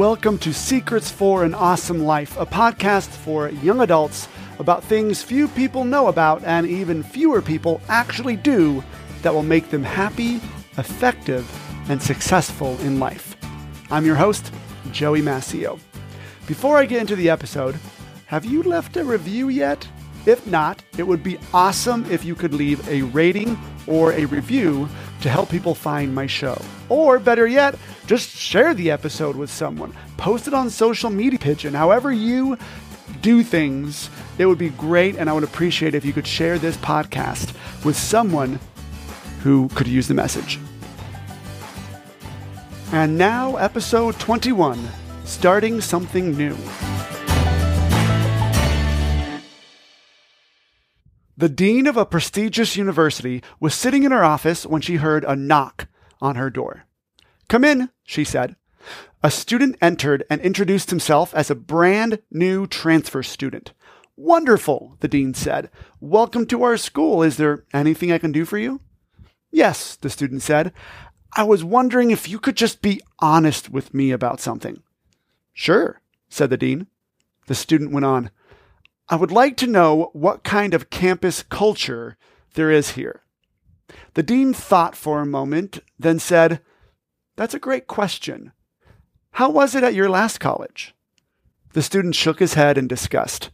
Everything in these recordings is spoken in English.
Welcome to Secrets for an Awesome Life, a podcast for young adults about things few people know about and even fewer people actually do that will make them happy, effective, and successful in life. I'm your host, Joey Mascio. Before I get into the episode, have you left a review yet? If not, it would be awesome if you could leave a rating or a review to help people find my show. Or better yet, just share the episode with someone. Post it on social media, Pigeon. However you do things, it would be great, and I would appreciate if you could share this podcast with someone who could use the message. And now, episode 21, Starting Something New. The dean of a prestigious university was sitting in her office when she heard a knock on her door. "Come in," she said. A student entered and introduced himself as a brand new transfer student. "Wonderful," the dean said. "Welcome to our school. Is there anything I can do for you?" "Yes," the student said. "I was wondering if you could just be honest with me about something." "Sure," said the dean. The student went on. "I would like to know what kind of campus culture there is here." The dean thought for a moment, then said, "That's a great question. How was it at your last college?" The student shook his head in disgust.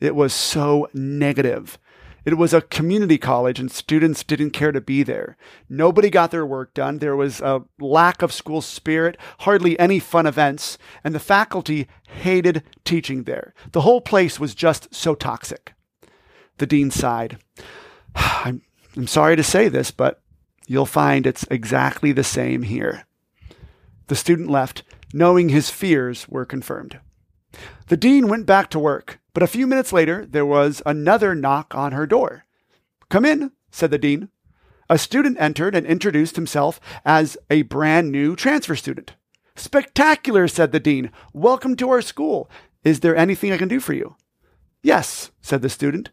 "It was so negative. It was a community college and students didn't care to be there. Nobody got their work done. There was a lack of school spirit, hardly any fun events, and the faculty hated teaching there. The whole place was just so toxic." The dean sighed. I'm sorry to say this, but you'll find it's exactly the same here." The student left, knowing his fears were confirmed. The dean went back to work. But a few minutes later, there was another knock on her door. "Come in," said the dean. A student entered and introduced himself as a brand new transfer student. "Spectacular," said the dean. "Welcome to our school. Is there anything I can do for you?" "Yes," said the student.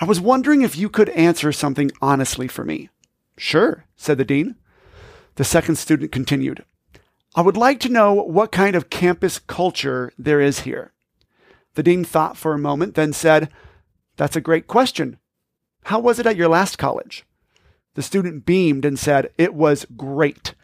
"I was wondering if you could answer something honestly for me." "Sure," said the dean. The second student continued. "I would like to know what kind of campus culture there is here." The dean thought for a moment, then said, "That's a great question. How was it at your last college?" The student beamed and said, "It was great.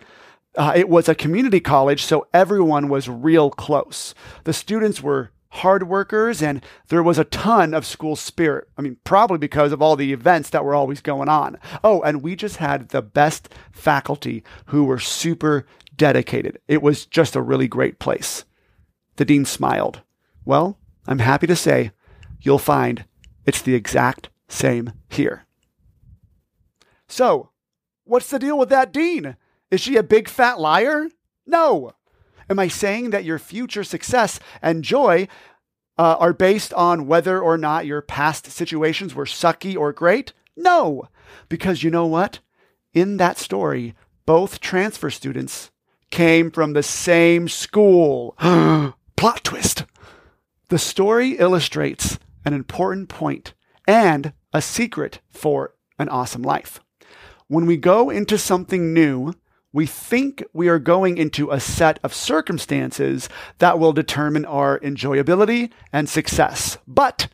It was a community college, so everyone was real close. The students were hard workers, and there was a ton of school spirit. I mean, probably because of all the events that were always going on. Oh, and we just had the best faculty who were super dedicated. It was just a really great place." The dean smiled. "Well, I'm happy to say you'll find it's the exact same here." So, what's the deal with that dean? Is she a big fat liar? No. Am I saying that your future success and joy are based on whether or not your past situations were sucky or great? No. Because you know what? In that story, both transfer students came from the same school. Plot twist. The story illustrates an important point and a secret for an awesome life. When we go into something new, we think we are going into a set of circumstances that will determine our enjoyability and success. But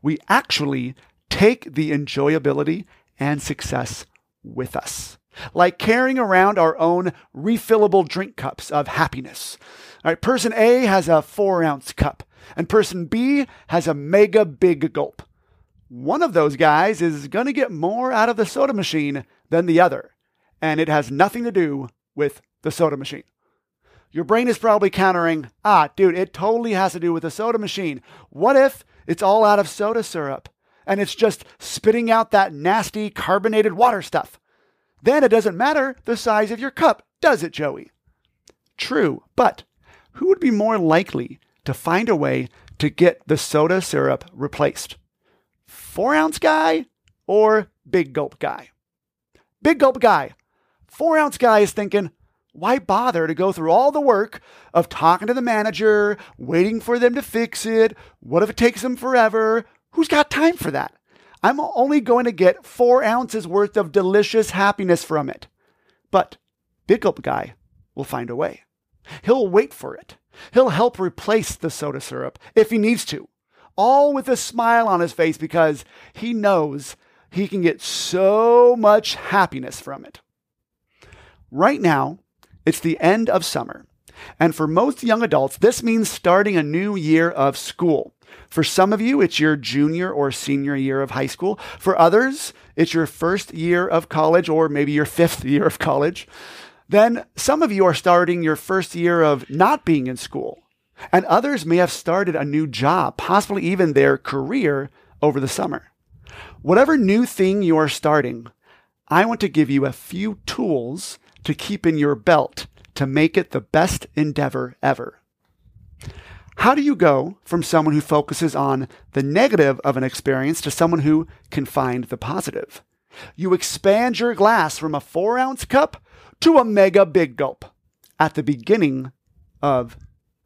we actually take the enjoyability and success with us, like carrying around our own refillable drink cups of happiness. All right, person A has a 4-ounce cup, and person B has a mega big gulp. One of those guys is going to get more out of the soda machine than the other, and it has nothing to do with the soda machine. Your brain is probably countering, dude, it totally has to do with the soda machine. What if it's all out of soda syrup, and it's just spitting out that nasty carbonated water stuff? Then it doesn't matter the size of your cup, does it, Joey? True, but who would be more likely to find a way to get the soda syrup replaced? 4-ounce guy or big gulp guy? Big gulp guy. 4-ounce guy is thinking, why bother to go through all the work of talking to the manager, waiting for them to fix it? What if it takes them forever? Who's got time for that? I'm only going to get 4 ounces worth of delicious happiness from it. But big gulp guy will find a way. He'll wait for it. He'll help replace the soda syrup if he needs to, all with a smile on his face because he knows he can get so much happiness from it. Right now, it's the end of summer. And for most young adults, this means starting a new year of school. For some of you, it's your junior or senior year of high school. For others, it's your first year of college or maybe your fifth year of college. Then some of you are starting your first year of not being in school. And others may have started a new job, possibly even their career over the summer. Whatever new thing you are starting, I want to give you a few tools to keep in your belt to make it the best endeavor ever. How do you go from someone who focuses on the negative of an experience to someone who can find the positive? You expand your glass from a 4-ounce cup to a mega big gulp at the beginning of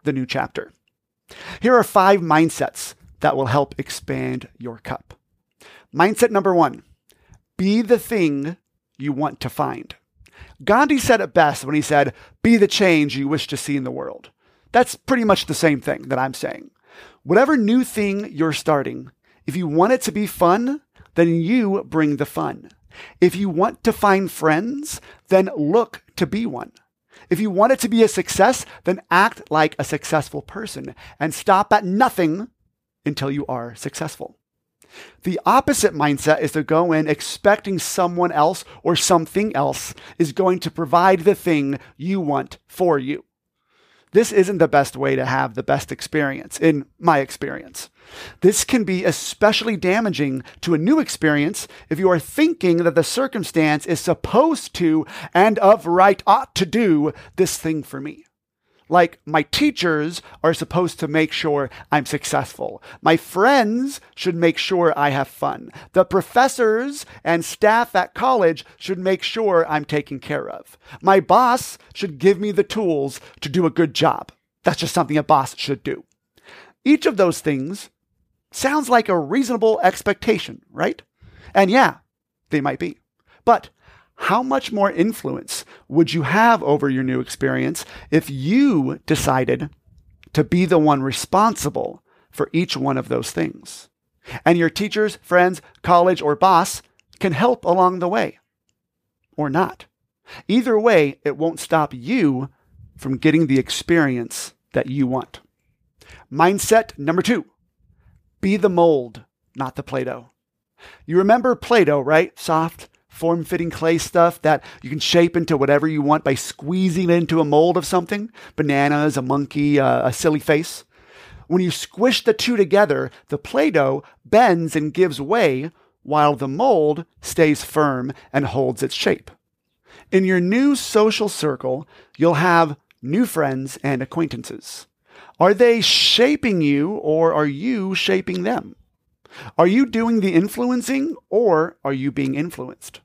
the new chapter. Here are 5 mindsets that will help expand your cup. Mindset number 1, be the thing you want to find. Gandhi said it best when he said, "Be the change you wish to see in the world." That's pretty much the same thing that I'm saying. Whatever new thing you're starting, if you want it to be fun, then you bring the fun. If you want to find friends, then look to be one. If you want it to be a success, then act like a successful person and stop at nothing until you are successful. The opposite mindset is to go in expecting someone else or something else is going to provide the thing you want for you. This isn't the best way to have the best experience, in my experience. This can be especially damaging to a new experience if you are thinking that the circumstance is supposed to and of right ought to do this thing for me. Like, my teachers are supposed to make sure I'm successful. My friends should make sure I have fun. The professors and staff at college should make sure I'm taken care of. My boss should give me the tools to do a good job. That's just something a boss should do. Each of those things sounds like a reasonable expectation, right? And yeah, they might be. But how much more influence would you have over your new experience if you decided to be the one responsible for each one of those things? And your teachers, friends, college, or boss can help along the way, or not. Either way, it won't stop you from getting the experience that you want. Mindset number 2, be the mold, not the Play-Doh. You remember Play-Doh, right? Soft, form-fitting clay stuff that you can shape into whatever you want by squeezing it into a mold of something. Bananas, a monkey, a silly face. When you squish the two together, the Play-Doh bends and gives way while the mold stays firm and holds its shape. In your new social circle, you'll have new friends and acquaintances. Are they shaping you or are you shaping them? Are you doing the influencing or are you being influenced?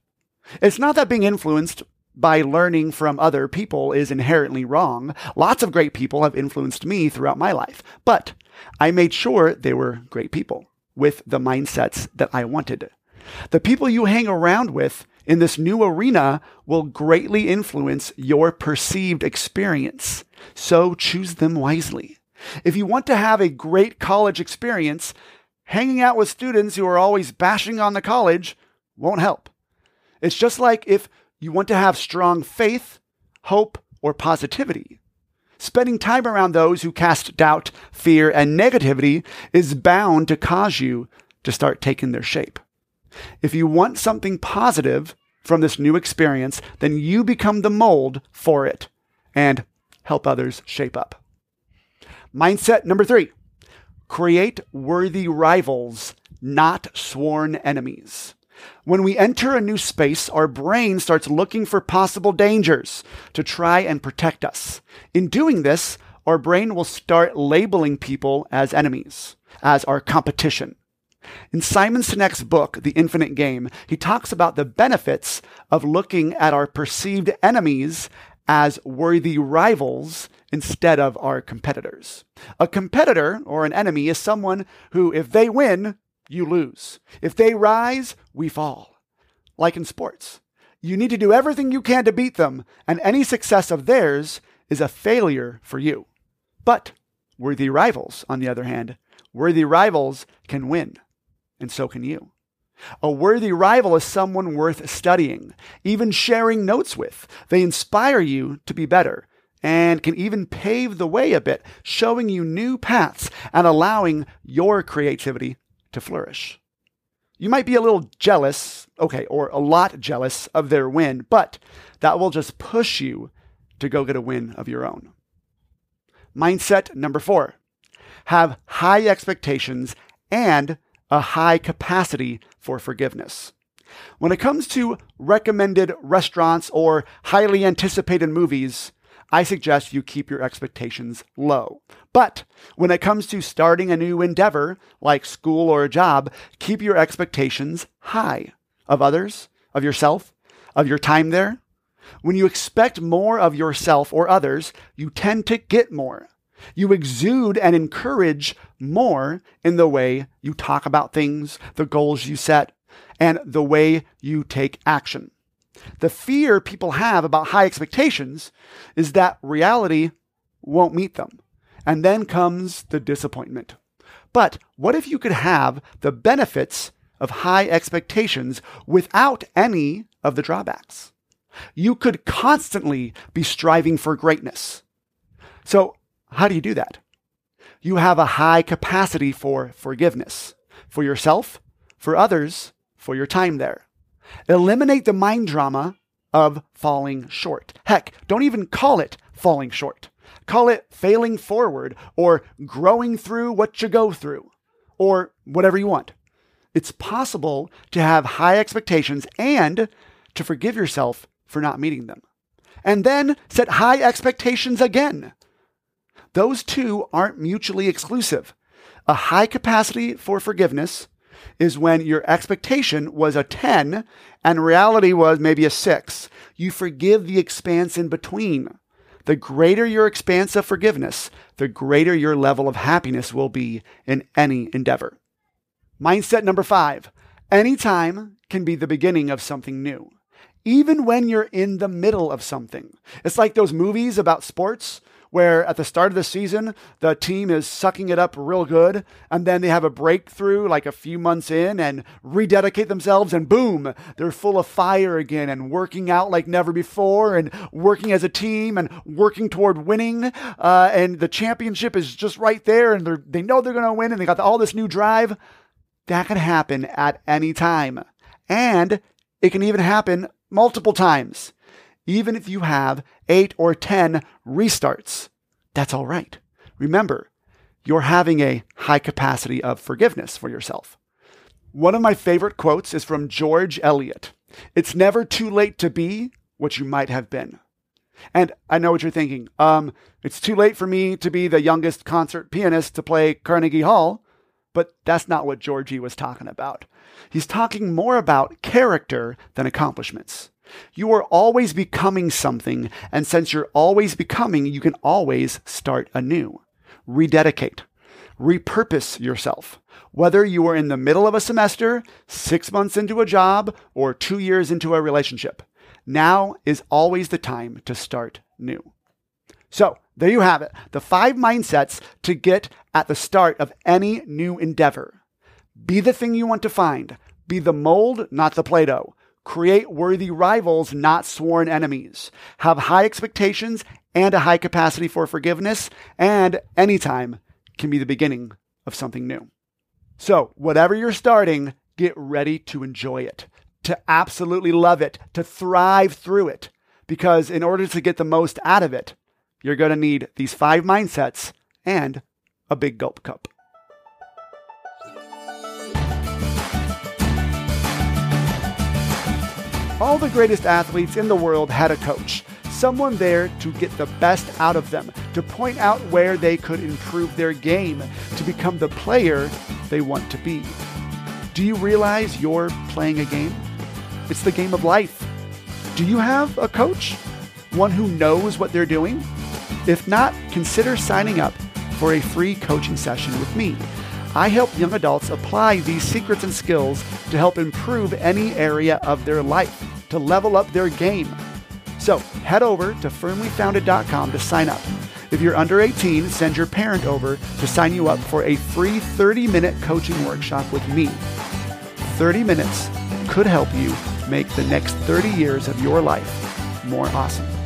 It's not that being influenced by learning from other people is inherently wrong. Lots of great people have influenced me throughout my life, but I made sure they were great people with the mindsets that I wanted. The people you hang around with in this new arena will greatly influence your perceived experience, so choose them wisely. If you want to have a great college experience, hanging out with students who are always bashing on the college won't help. It's just like if you want to have strong faith, hope, or positivity. Spending time around those who cast doubt, fear, and negativity is bound to cause you to start taking their shape. If you want something positive from this new experience, then you become the mold for it and help others shape up. Mindset number 3. Create worthy rivals, not sworn enemies. When we enter a new space, our brain starts looking for possible dangers to try and protect us. In doing this, our brain will start labeling people as enemies, as our competition. In Simon Sinek's book, The Infinite Game, he talks about the benefits of looking at our perceived enemies as worthy rivals instead of our competitors. A competitor or an enemy is someone who, if they win, you lose. If they rise, we fall. Like in sports, you need to do everything you can to beat them, and any success of theirs is a failure for you. But worthy rivals, on the other hand, worthy rivals can win, and so can you. A worthy rival is someone worth studying, even sharing notes with. They inspire you to be better and can even pave the way a bit, showing you new paths and allowing your creativity to flourish. You might be a little jealous, or a lot jealous of their win, but that will just push you to go get a win of your own. Mindset number 4, have high expectations and a high capacity for forgiveness. When it comes to recommended restaurants or highly anticipated movies, I suggest you keep your expectations low. But when it comes to starting a new endeavor, like school or a job, keep your expectations high of others, of yourself, of your time there. When you expect more of yourself or others, you tend to get more. You exude and encourage more in the way you talk about things, the goals you set, and the way you take action. The fear people have about high expectations is that reality won't meet them. And then comes the disappointment. But what if you could have the benefits of high expectations without any of the drawbacks? You could constantly be striving for greatness. So how do you do that? You have a high capacity for forgiveness, for yourself, for others, for your time there. Eliminate the mind drama of falling short. Heck, don't even call it falling short. Call it failing forward or growing through what you go through or whatever you want. It's possible to have high expectations and to forgive yourself for not meeting them. And then set high expectations again. Those two aren't mutually exclusive. A high capacity for forgiveness is when your expectation was a 10 and reality was maybe a 6. You forgive the expanse in between. The greater your expanse of forgiveness, the greater your level of happiness will be in any endeavor. Mindset number 5, any time can be the beginning of something new. Even when you're in the middle of something. It's like those movies about sports where at the start of the season, the team is sucking it up real good, and then they have a breakthrough like a few months in and rededicate themselves, and boom, they're full of fire again and working out like never before and working as a team and working toward winning, and the championship is just right there, and they know they're going to win, and they got all this new drive. That can happen at any time, and it can even happen multiple times. Even if you have 8 or 10 restarts, that's all right. Remember, you're having a high capacity of forgiveness for yourself. One of my favorite quotes is from George Eliot. It's never too late to be what you might have been. And I know what you're thinking. It's too late for me to be the youngest concert pianist to play Carnegie Hall, but that's not what Georgie was talking about. He's talking more about character than accomplishments. You are always becoming something, and since you're always becoming, you can always start anew. Rededicate. Repurpose yourself. Whether you are in the middle of a semester, 6 months into a job, or 2 years into a relationship, now is always the time to start new. So, there you have it. The 5 mindsets to get at the start of any new endeavor. Be the thing you want to find. Be the mold, not the Play-Doh. Create worthy rivals, not sworn enemies. Have high expectations and a high capacity for forgiveness, and any time can be the beginning of something new. So whatever you're starting, get ready to enjoy it, to absolutely love it, to thrive through it, because in order to get the most out of it, you're going to need these 5 mindsets and a big gulp cup. All the greatest athletes in the world had a coach, someone there to get the best out of them, to point out where they could improve their game, to become the player they want to be. Do you realize you're playing a game? It's the game of life. Do you have a coach? One who knows what they're doing? If not, consider signing up for a free coaching session with me. I help young adults apply these secrets and skills to help improve any area of their life, to level up their game. So head over to firmlyfounded.com to sign up. If you're under 18, send your parent over to sign you up for a free 30-minute coaching workshop with me. 30 minutes could help you make the next 30 years of your life more awesome.